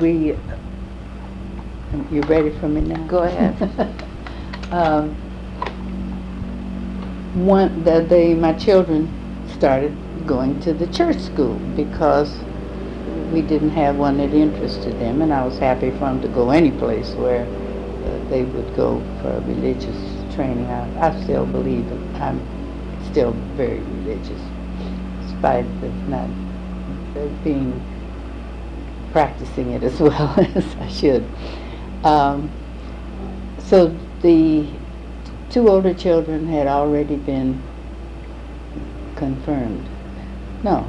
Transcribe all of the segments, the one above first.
You ready for me now? Go ahead. My children started going to the church school because we didn't have one that interested them, and I was happy for them to go any place where they would go for religious training. I still believe it. I'm still very religious, in spite of not being practicing it as well as I should. So the two older children had already been confirmed. No,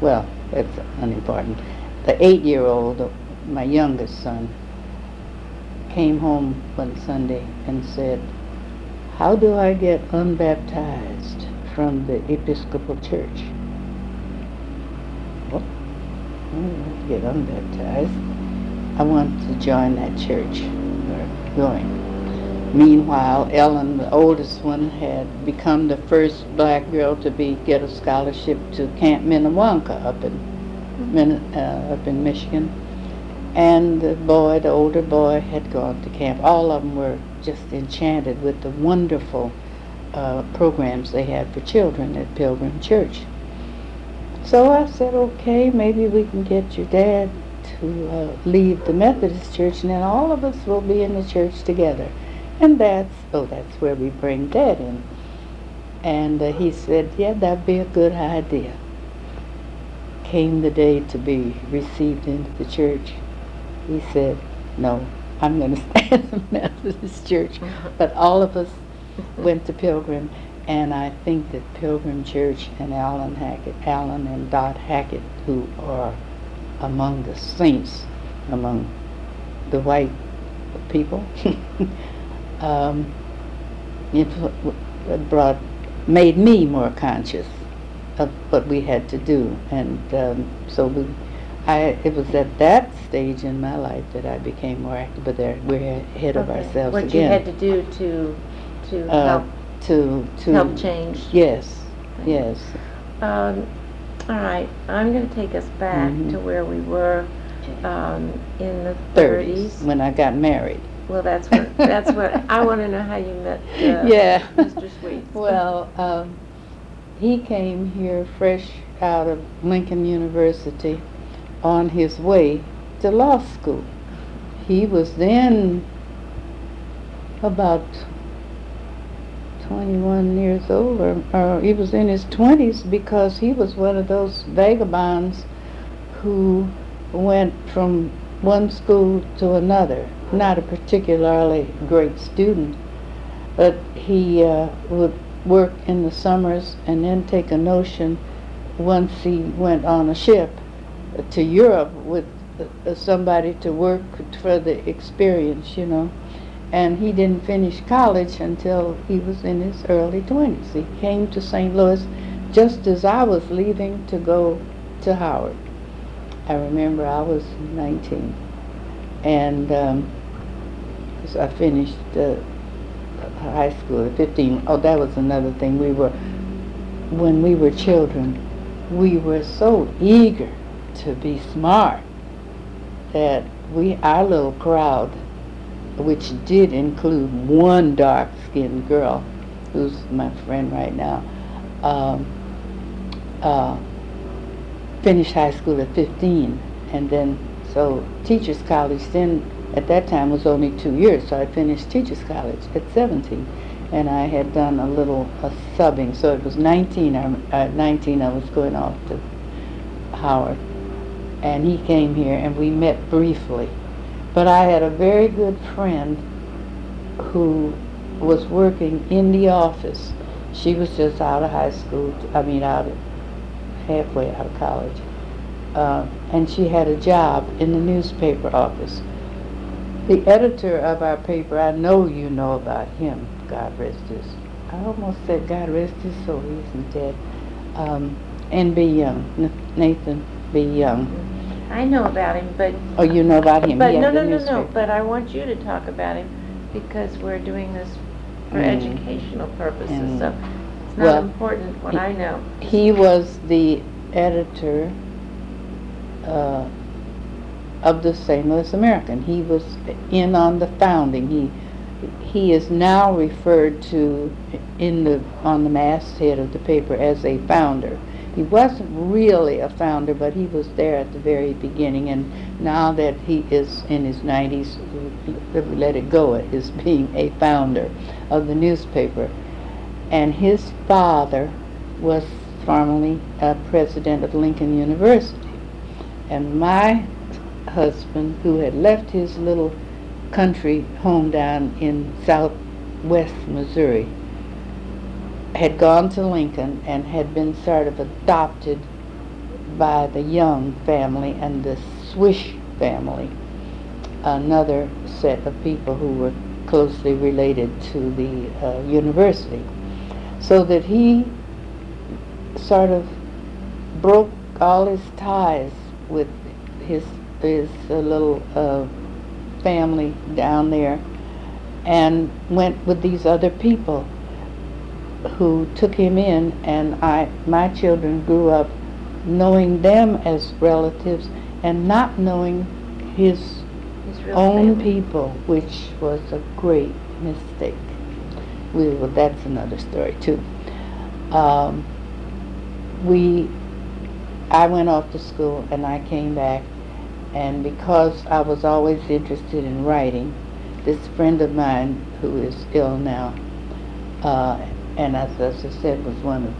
well, that's unimportant. The 8-year-old, my youngest son, came home one Sunday and said, "How do I get unbaptized from the Episcopal Church?" Well, I don't want to get unbaptized. I want to join that church. We're going. Meanwhile, Ellen, the oldest one, had become the first black girl to get a scholarship to Camp Minnewanka up in Michigan, and the older boy, had gone to camp. All of them were just enchanted with the wonderful programs they had for children at Pilgrim Church. So I said, okay, maybe we can get your dad to leave the Methodist Church, and then all of us will be in the church together. And that's where we bring Dad in. And he said, yeah, that'd be a good idea. Came the day to be received into the church. He said, no, I'm going to stay in the Methodist Church. But all of us went to Pilgrim, and I think that Pilgrim Church and Alan and Dot Hackett, who are among the saints, among the white people, made me more conscious of what we had to do, and it was at that stage in my life that I became more active. But there, we're ahead of ourselves what again. What you had to do to help change. Yes, right. Yes. All right, I'm going to take us back to where we were in the 30s when I got married. Well, that's what I want to know how you met Mr. Sweets. Well, he came here fresh out of Lincoln University on his way to law school. He was then about 21 years old, or he was in his 20s, because he was one of those vagabonds who went from one school to another. Not a particularly great student, but he would work in the summers and then take a notion once he went on a ship to Europe with somebody to work for the experience, you know. And he didn't finish college until he was in his early 20s. He came to St. Louis just as I was leaving to go to Howard. I remember I was 19. And I finished high school at 15. Oh, that was another thing. When we were children, we were so eager to be smart that our little crowd, which did include one dark-skinned girl, who's my friend right now, finished high school at 15, and then. So teachers college then at that time was only 2 years, so I finished teachers college at 17, and I had done a little subbing, so it was 19 I was going off to Howard, and he came here and we met briefly. But I had a very good friend who was working in the office. She was just out of high school, halfway out of college. And she had a job in the newspaper office. The editor of our paper, I know you know about him, God rest his. I almost said God rest his soul, he isn't dead. Nathan B. Young. I know about him, but... Oh, you know about him? But no, but I want you to talk about him, because we're doing this for educational purposes, so it's not important what I know. He was the editor of the St. Louis American. He was in on the founding. He is now referred to on the masthead of the paper as a founder. He wasn't really a founder, but he was there at the very beginning, and now that he is in his 90s, we let it go at his being a founder of the newspaper. And his father was formerly president of Lincoln University. And my husband, who had left his little country home down in southwest Missouri, had gone to Lincoln and had been sort of adopted by the Young family and the Swish family, another set of people who were closely related to the university, so that he sort of broke all his ties with his little family down there and went with these other people who took him in, and my children grew up knowing them as relatives and not knowing his own family. People, which was a great mistake. Well, that's another story too. I went off to school and I came back, and because I was always interested in writing, this friend of mine who is ill now, and as I said, was one of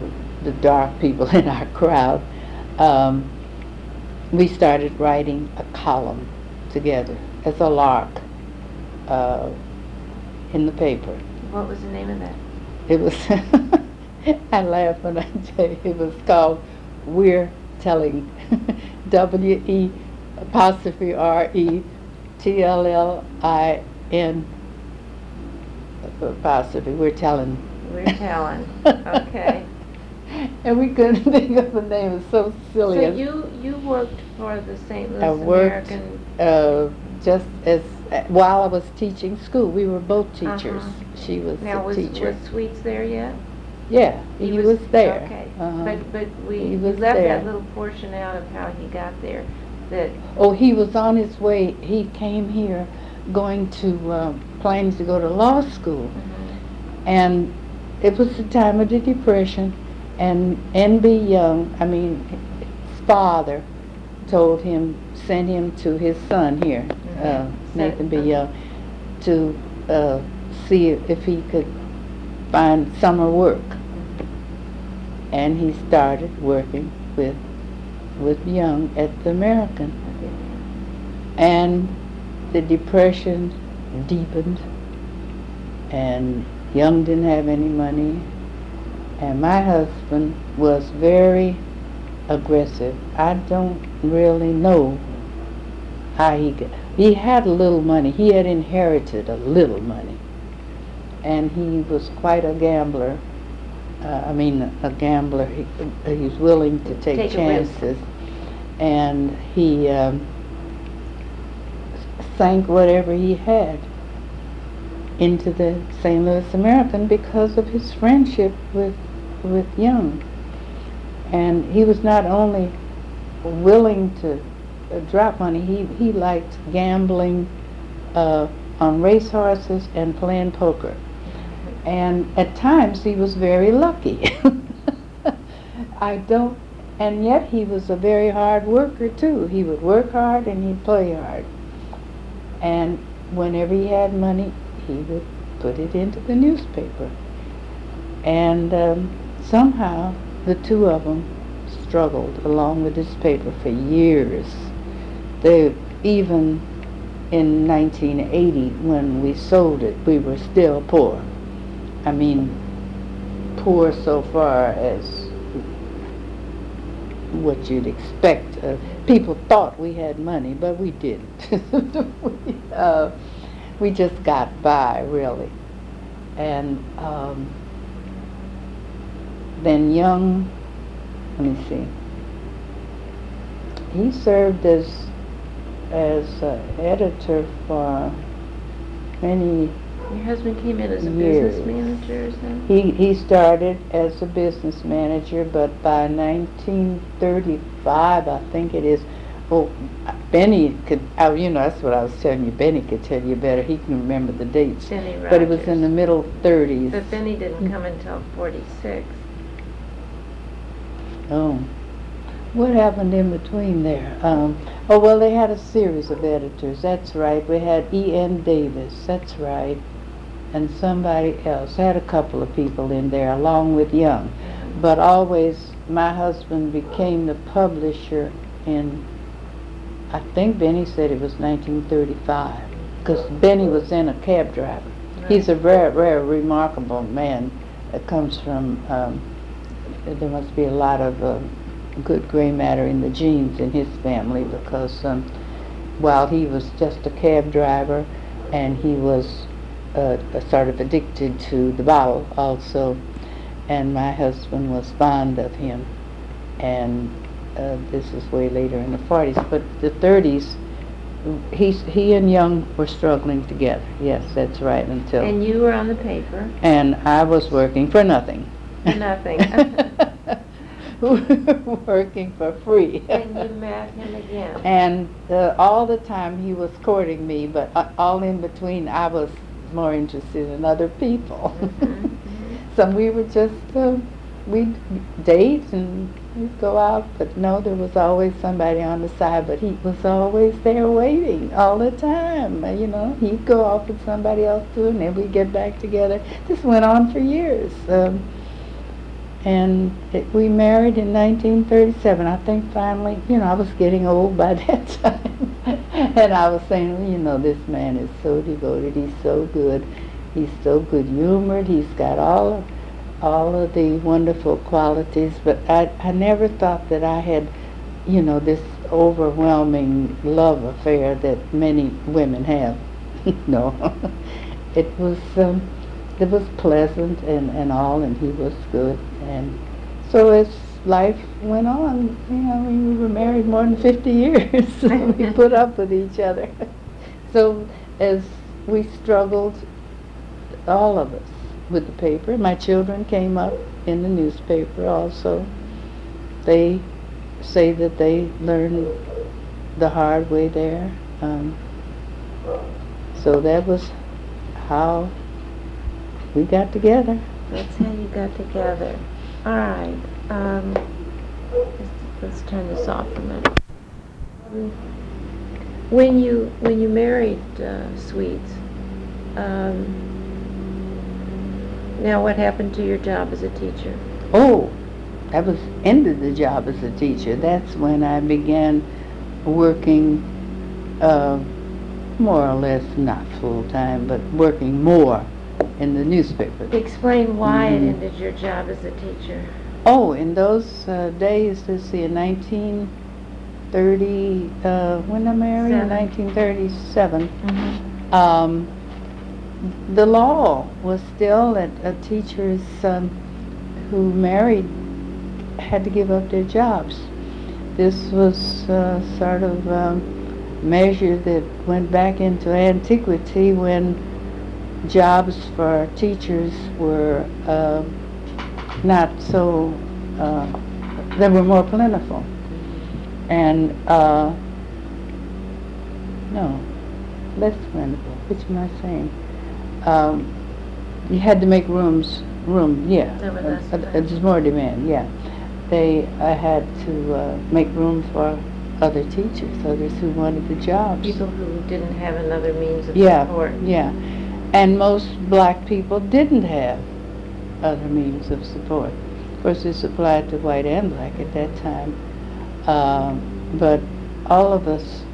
the dark people in our crowd, we started writing a column together as a lark in the paper. What was the name of that? It was, I laugh when I tell you, it was called We're Telling, W-E-RETLLIN', We're Telling. We're Telling, okay. And we couldn't think of the name, it was so silly. So you worked for the St. Louis American? Just as, while I was teaching school, we were both teachers. Uh-huh. She was a teacher. Now, was Sweets there yet? Yeah, he was there. Okay, uh-huh. but we left that little portion out of how he got there. He was on his way, he came here going to, plans to go to law school. Mm-hmm. And it was the time of the Depression, and N.B. Young, his father, told him, sent him to his son here, mm-hmm. Nathan B. Young, to see if he could find summer work. Mm-hmm. And he started working with Young at the American. Okay. And the Depression deepened, and Young didn't have any money, and my husband was very aggressive. I don't really know how he had a little money. He had inherited a little money, and he was quite a gambler. He was willing to take chances, and he sank whatever he had into the St. Louis American because of his friendship with Young. And he was not only willing to drop money, he liked gambling on racehorses and playing poker. And at times he was very lucky. And yet he was a very hard worker too. He would work hard and he'd play hard. And whenever he had money, he would put it into the newspaper. And somehow the two of them struggled along with this paper for years. Even in 1980, when we sold it, we were still poor. Poor so far as what you'd expect. People thought we had money, but we didn't. We just got by, really. And then Young, let me see, he served as editor for many years. Your husband came in as a business manager or something? He started as a business manager, but by 1935, I think it is, Oh, Benny could, you know, that's what I was telling you. Benny could tell you better. He can remember the dates. Benny Rogers. But it was in the middle 30s. But Benny didn't come until 46. Oh. What happened in between there? Oh, well, they had a series of editors. That's right. We had E.N. Davis. That's right. And somebody else. Had a couple of people in there along with Young. But always my husband became the publisher in, I think Benny said it was 1935, because Benny was then a cab driver. Right. He's a rare, remarkable man that comes from, there must be a lot of good gray matter in the genes in his family, because while he was just a cab driver, and he was sort of addicted to the bottle also, and my husband was fond of him. And this is way later in the 40s, but the 30s, he and Young were struggling together. Yes, that's right. Until and you were on the paper, and I was working for nothing. For nothing. Working for free. And you met him again. And all the time he was courting me, but all in between I was more interested in other people. Mm-hmm. So we were just we'd date and. We'd go out, but no, there was always somebody on the side, but he was always there waiting all the time. You know, he'd go off with somebody else too, and then we'd get back together. This went on for years. And we married in 1937. I think finally, you know, I was getting old by that time. And I was saying, well, you know, this man is so devoted, he's so good, he's so good-humored, he's got all of the wonderful qualities, but I never thought that I had, you know, this overwhelming love affair that many women have. No. It was pleasant and all, and he was good. And so as life went on, you know, we were married more than 50 years, so we put up with each other. So as we struggled, all of us, with the paper. My children came up in the newspaper also. They say that they learned the hard way there. So that was how we got together. That's how you got together. All right. Let's turn this off a minute. When you married Sweets, now what happened to your job as a teacher? Oh, I was ended the job as a teacher. That's when I began working more or less, not full-time, but working more in the newspaper. Explain why it ended your job as a teacher. Oh, in those days, let's see, in 1930, when I married, in 1937, the law was still that teachers who married had to give up their jobs. This was sort of a measure that went back into antiquity when jobs for teachers were not so, they were more plentiful. And, no, less plentiful, which am I saying? You had to make room, yeah. There's more demand, yeah. They had to make room for other teachers, others who wanted the jobs. People who didn't have another means of support. Yeah, and most black people didn't have other means of support. Of course, this applied to white and black at that time. But all of us,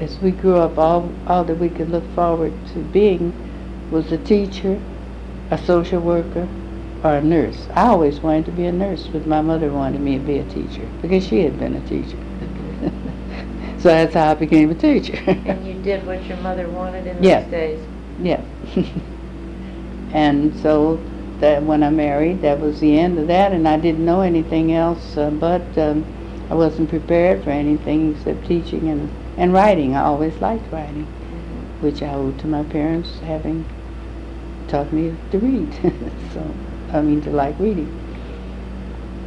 as we grew up, all that we could look forward to being was a teacher, a social worker, or a nurse. I always wanted to be a nurse, but my mother wanted me to be a teacher because she had been a teacher. So that's how I became a teacher. And you did what your mother wanted in those days. Yeah. And so that when I married, that was the end of that, and I didn't know anything else, but I wasn't prepared for anything except teaching and writing. I always liked writing, which I owe to my parents having taught me to read, to like reading.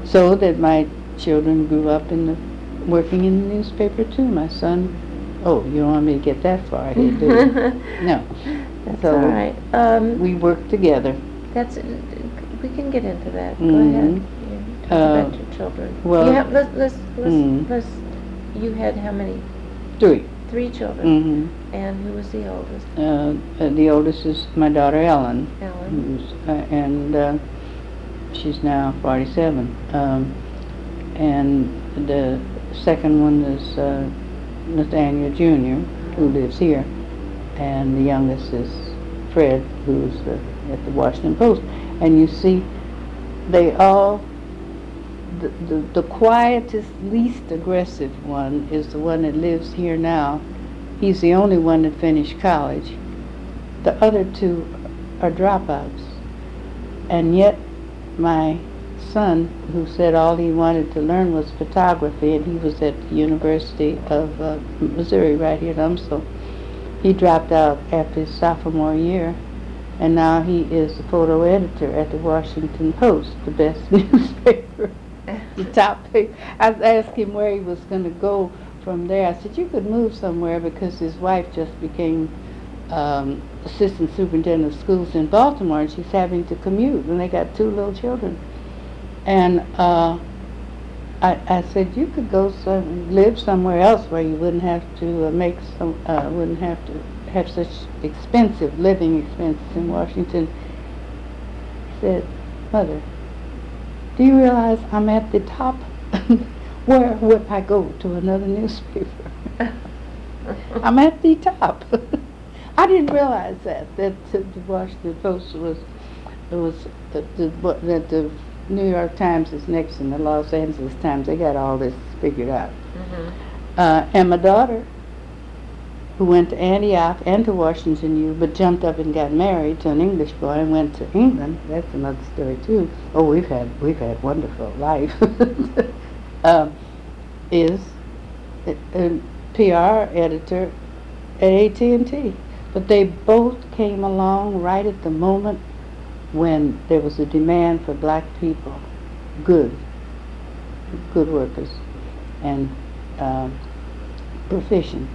So that my children grew up in the working in the newspaper too. My son, oh, you don't want me to get that far here, do you? No. That's so all right. We work together. We can get into that. Mm-hmm. Go ahead. Yeah, talk about your children. Well, let's you had how many? Three children. Mm-hmm. And who was the oldest? The oldest is my daughter Ellen. And she's now 47. And the second one is Nathaniel Jr., who lives here. And the youngest is Fred, who's at the Washington Post. And you see, they all, the quietest, least aggressive one is the one that lives here now. He's the only one that finished college. The other two are dropouts. And yet, my son, who said all he wanted to learn was photography, and he was at the University of Missouri right here at UMSL, he dropped out after his sophomore year, and now he is the photo editor at the Washington Post, the best newspaper, the top paper. I asked him where he was going to go from there. I said, you could move somewhere, because his wife just became assistant superintendent of schools in Baltimore, and she's having to commute, and they got two little children. And I said, you could go live somewhere else where you wouldn't have to wouldn't have to have such expensive living expenses in Washington. He said, Mother, do you realize I'm at the top? Where would I go to another newspaper? I'm at the top. I didn't realize that the Washington Post was the New York Times is next, and the Los Angeles Times. They got all this figured out. Mm-hmm. And my daughter, who went to Antioch and to Washington U, but jumped up and got married to an English boy and went to England. That's another story too. Oh, we've had wonderful life. Is a PR editor at AT&T, but they both came along right at the moment when there was a demand for black people, good workers, and proficient,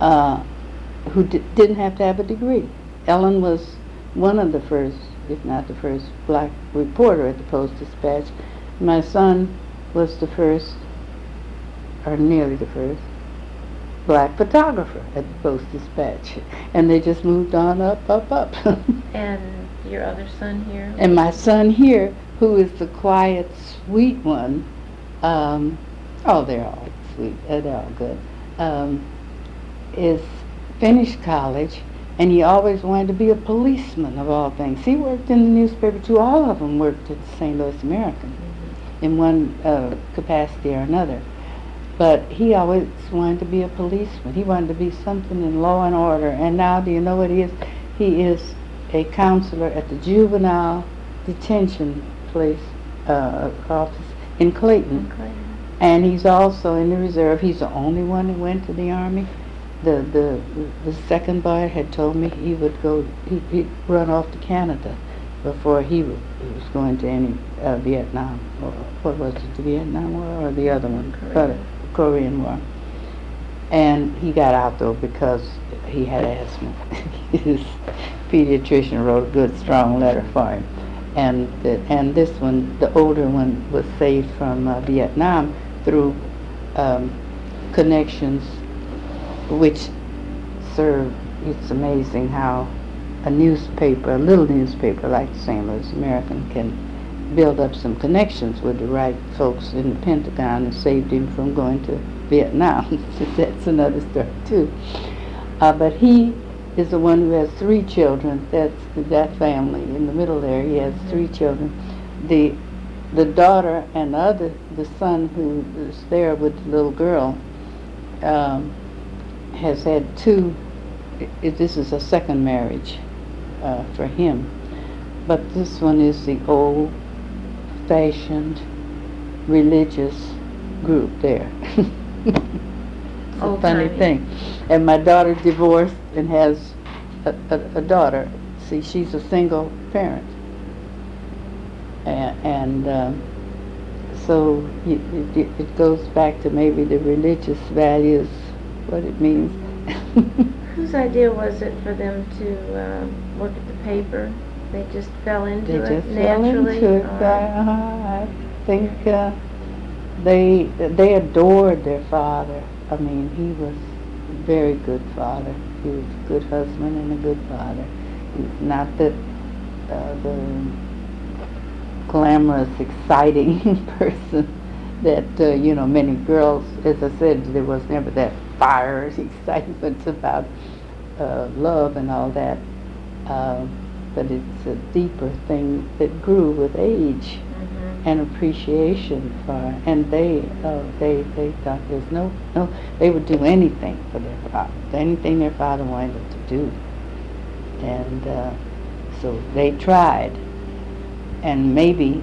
who didn't have to have a degree. Ellen was one of the first, if not the first, black reporter at the Post-Dispatch. My son was the first, or nearly the first, black photographer at the Post-Dispatch. And they just moved on up. And your other son here? And my son here, who is the quiet, sweet one. They're all sweet. They're all good. Is finished college, and he always wanted to be a policeman, of all things. He worked in the newspaper too. All of them worked at the St. Louis American, mm-hmm, in one capacity or another. But he always wanted to be a policeman. He wanted to be something in law and order. And now, do you know what he is? He is a counselor at the juvenile detention office in Clayton. And he's also in the reserve. He's the only one who went to the Army. The second boy had told me he would go, he'd run off to Canada before he was going to any Vietnam, or what was it, the Vietnam War or the other one? Korean War. And he got out though because he had asthma. His pediatrician wrote a good strong letter for him. And this one, the older one, was saved from Vietnam through connections which serve. It's amazing how a little newspaper like the St. Louis American can build up some connections with the right folks in the Pentagon and saved him from going to Vietnam. That's another story too. But he is the one who has three children. That's that family in the middle there. He has three children. The daughter and the son who is there with the little girl has had two. This is a second marriage for him, but this one is the old-fashioned religious group there. It's a funny thing. And my daughter divorced and has a daughter. See, she's a single parent, and so it goes back to maybe the religious values, what it means. Whose idea was it for them to work at the paper? They just fell into it naturally? They just fell into it. I think they adored their father. I mean, he was a very good father. He was a good husband and a good father. Not that the glamorous, exciting person that, you know, many girls, as I said, there was never that fire, excitement about love and all that. But it's a deeper thing that grew with age and appreciation for, and they thought there's no, they would do anything for their father, anything their father wanted them to do. And so they tried. And maybe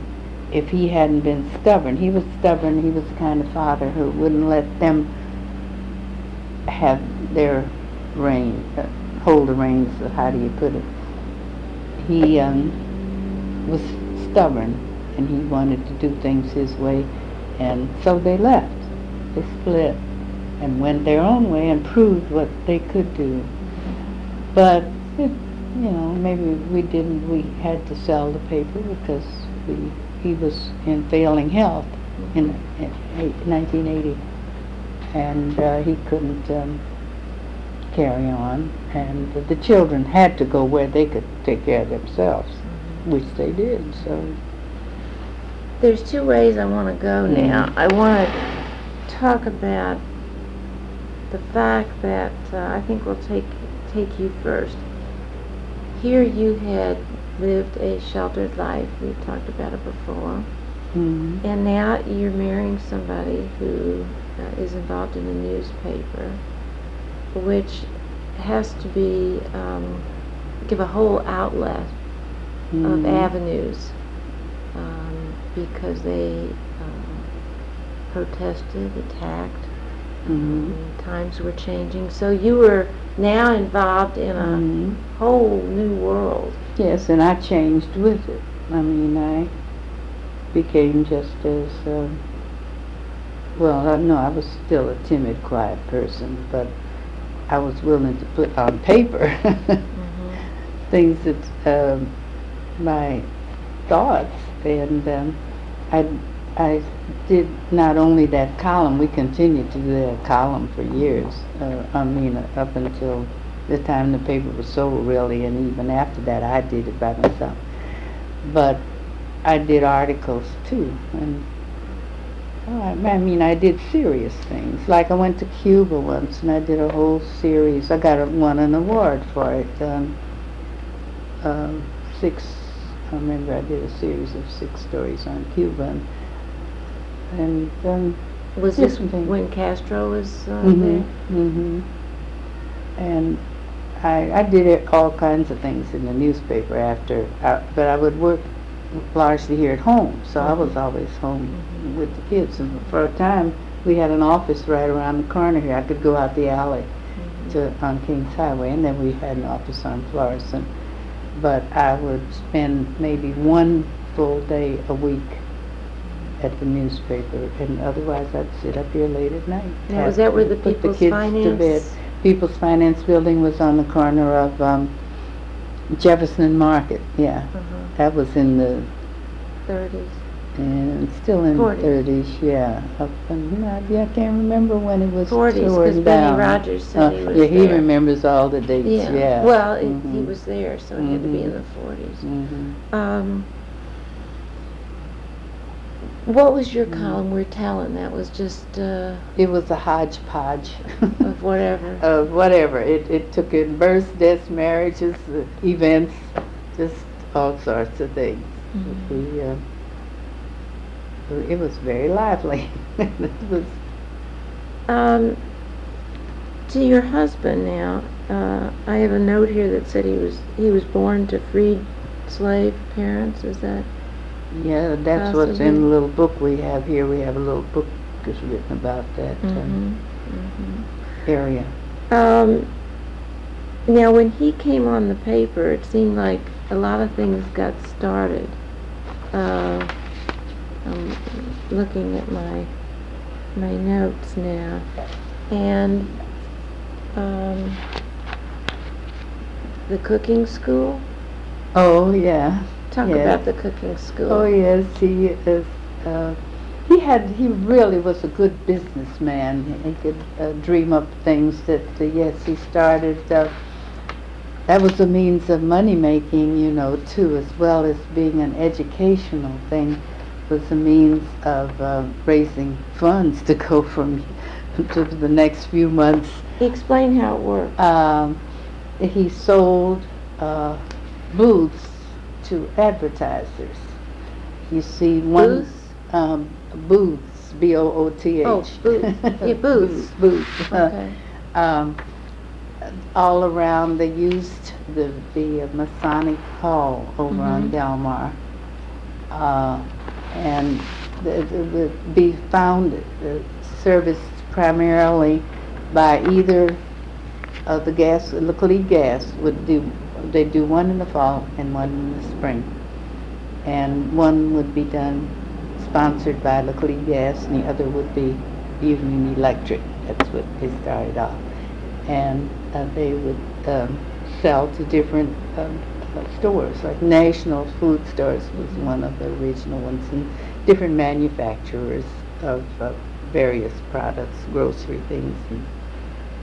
if he hadn't been stubborn, he was the kind of father who wouldn't let them have their reins, hold the reins, or how do you put it? He was stubborn, and he wanted to do things his way, and so they left. They split and went their own way and proved what they could do. But it, you know, maybe we didn't. We had to sell the paper because he was in failing health in 1980, and he couldn't carry on. And the children had to go where they could take care of themselves, which they did. So there's two ways I want to go now. I want to talk about the fact that I think we'll take you first. Here you had lived a sheltered life, we've talked about it before, and now you're marrying somebody who is involved in the newspaper, which has to be, give a whole outlet of avenues, because they protested, attacked, times were changing, so you were now involved in a whole new world. Yes, and I changed with it. I mean, I became just as, I was still a timid, quiet person, but I was willing to put on paper things that, my thoughts, and I did not only that column, we continued to do that column for years, up until the time the paper was sold, really, and even after that I did it by myself. But I did articles too, and I did serious things. Like I went to Cuba once and I did a whole series. I won an award for it, I remember I did a series of 6 stories on Cuba, and was this when Castro was there? And I did all kinds of things in the newspaper after, but I would work largely here at home, so I was always home with the kids. And for a time, we had an office right around the corner here. I could go out the alley on Kings Highway, and then we had an office on Florissant. But I would spend maybe one full day a week at the newspaper, and otherwise I'd sit up here late at night. Now, was that where the People's Finance? People's Finance building was on the corner of Jefferson Market. Yeah, that was in the 30s, and still in 40s. The 30s. Yeah, up and I can't remember when it was. 40s, because Benny Rogers said he was there. He remembers all the dates. Yeah, well, he was there, so it had to be in the 40s. What was your column, We're Telling? That was just... it was a hodgepodge. Of whatever. Of whatever. It took in births, deaths, marriages, events, just all sorts of things. It was very lively. It was. To your husband now, I have a note here that said he was born to freed slave parents. Is that... Yeah, that's what's in the little book we have here. We have a little book that's written about that area. Now, when he came on the paper, it seemed like a lot of things got started. looking at my notes now, and the cooking school. Oh yeah. Talk about the cooking school. Oh yes, he is. He really was a good businessman. He could dream up things that. He started. That was a means of money making, too, as well as being an educational thing. Was a means of raising funds to go from to the next few months. Explain how it worked. He sold booths to advertisers. You see, one booths, B-O-O-T-H. Oh, booths. Yeah, booths. Booths. Okay. All around, they used the Masonic Hall over on Delmar, and it would be founded, serviced primarily by either the gas, Laclede Gas would do. They do one in the fall and one in the spring, and one would be done sponsored by Laclede Gas, and the other would be Evening Electric. That's what they started off, and they would sell to different stores, like National Food Stores was one of the original ones, and different manufacturers of various products, grocery things, and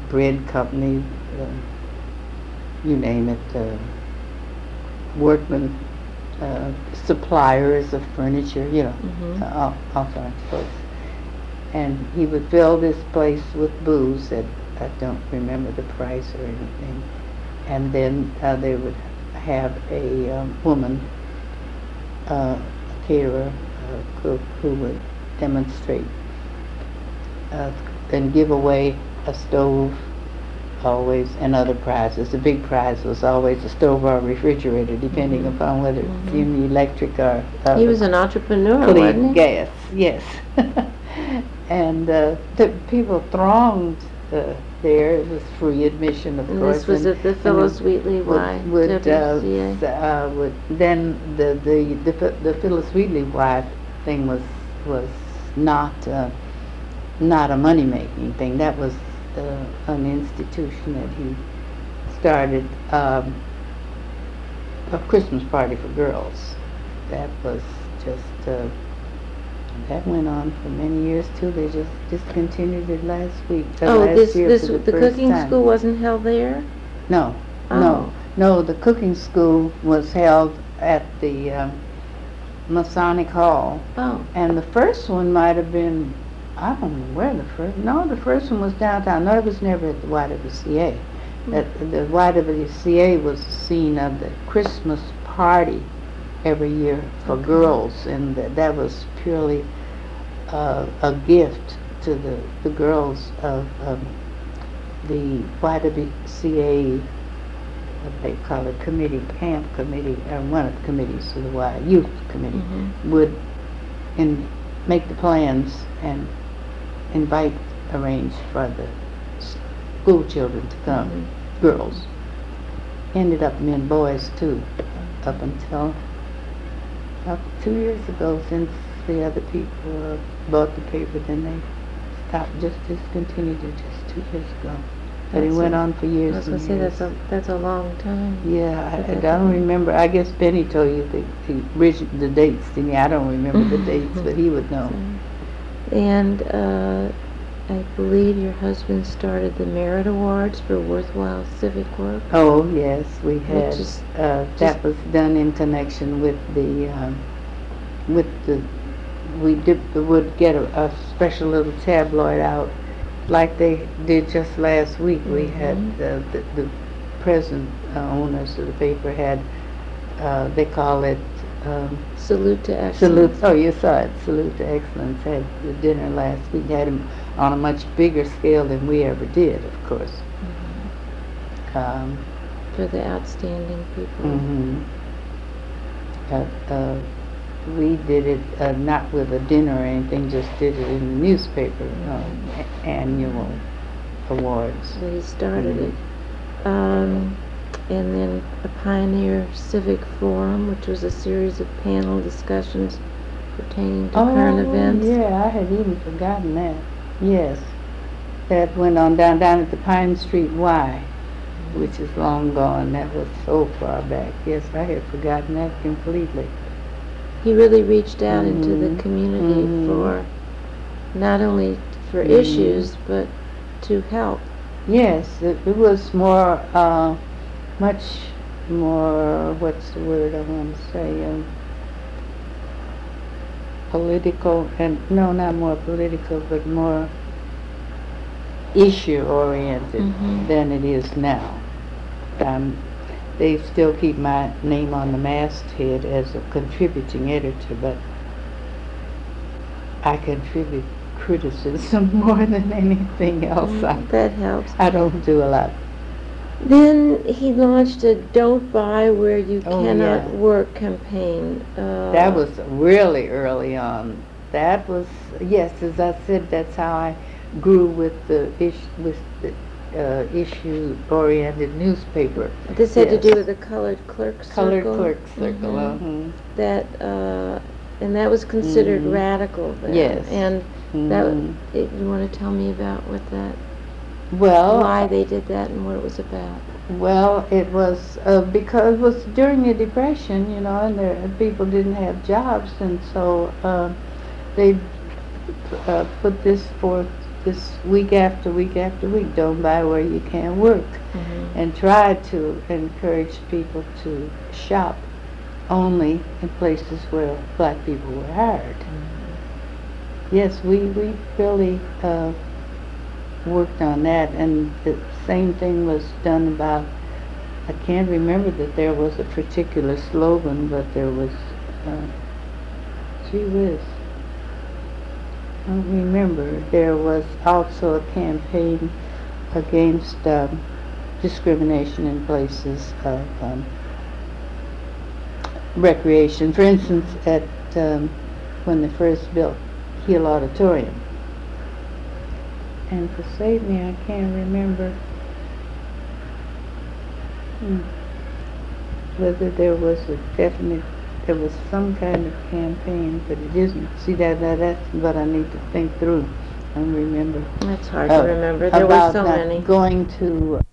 bread company, you name it, workmen, suppliers of furniture, all kinds of folks. And he would fill this place with booze at, I don't remember the price or anything. And then they would have a woman, a caterer, a cook, who would demonstrate and give away a stove always and other prizes. The big prize was always a stove or a refrigerator, depending upon whether it was electric or... he was an entrepreneur, wasn't he? Gas, yes. And the people thronged there. It was free admission, of course. This was at the Phyllis Wheatley Y, WWCA. Then the Phyllis Wheatley Y thing was not a money making thing. That was an institution that he started, a Christmas party for girls. That was just. That went on for many years too. They just discontinued it last week. The cooking school wasn't held there? No, no. The cooking school was held at the Masonic Hall. Oh. And the first one might have been, I don't know where the first. No, the first one was downtown. No, it was never at the YWCA. The YWCA was the scene of the Christmas party every year for girls, and that was purely a gift to the girls of the YWCA, what they call it, camp committee, or one of the committees of the youth committee, would make the plans and arrange for the school children to come, girls. Ended up men, boys too, up until about 2 years ago, since the other people bought the paper, then they stopped, discontinued it just 2 years ago. But it went on for years. I was going to say, that's a long time. Yeah, I don't remember. I guess Benny told you the dates, didn't he? I don't remember the dates, but he would know. And I believe your husband started the Merit Awards for worthwhile civic work. Oh yes, we had. That was done in connection with we would get a special little tabloid out, like they did just last week. We had the present owners of the paper had. They call it Salute to Excellence. Oh, you saw it. Salute to Excellence had the dinner last week. Had him on a much bigger scale than we ever did, of course. For the outstanding people. We did it not with a dinner or anything, just did it in the newspaper, annual awards. So he started it. And then a Pioneer Civic Forum, which was a series of panel discussions pertaining to current events? Yeah, I had even forgotten that. Yes. That went on down at the Pine Street Y, which is long gone. That was so far back. Yes, I had forgotten that completely. He really reached out into the community for not only for issues, but to help. Yes, it was more, much more, what's the word I want to say, political, and no, not more political, but more issue-oriented than it is now. They still keep my name on the masthead as a contributing editor, but I contribute criticism more than anything else. That helps. I don't do a lot. Then he launched a Don't Buy Where You Cannot Work campaign. That was really early on. That was, yes, as I said, that's how I grew with the issue-oriented newspaper. This had to do with the Colored Clerk Circle? Colored Clerk Circle, That, and that was considered radical then. Yes. And you want to tell me about what that, well, why they did that and what it was about? Well, it was because it was during the Depression, you know, and people didn't have jobs, and so they put this forth this week after week, don't buy where you can't work, and try to encourage people to shop only in places where black people were hired. Yes, we really worked on that, and the same thing was done about, I can't remember that there was a particular slogan, but there was, gee whiz, I don't remember. There was also a campaign against discrimination in places of recreation. For instance, at when they first built Kiel Auditorium. And for save me, I can't remember whether there was a definite. There was some kind of campaign, but it isn't. See, that's what I need to think through and remember. It's hard to remember. There were so many. About going to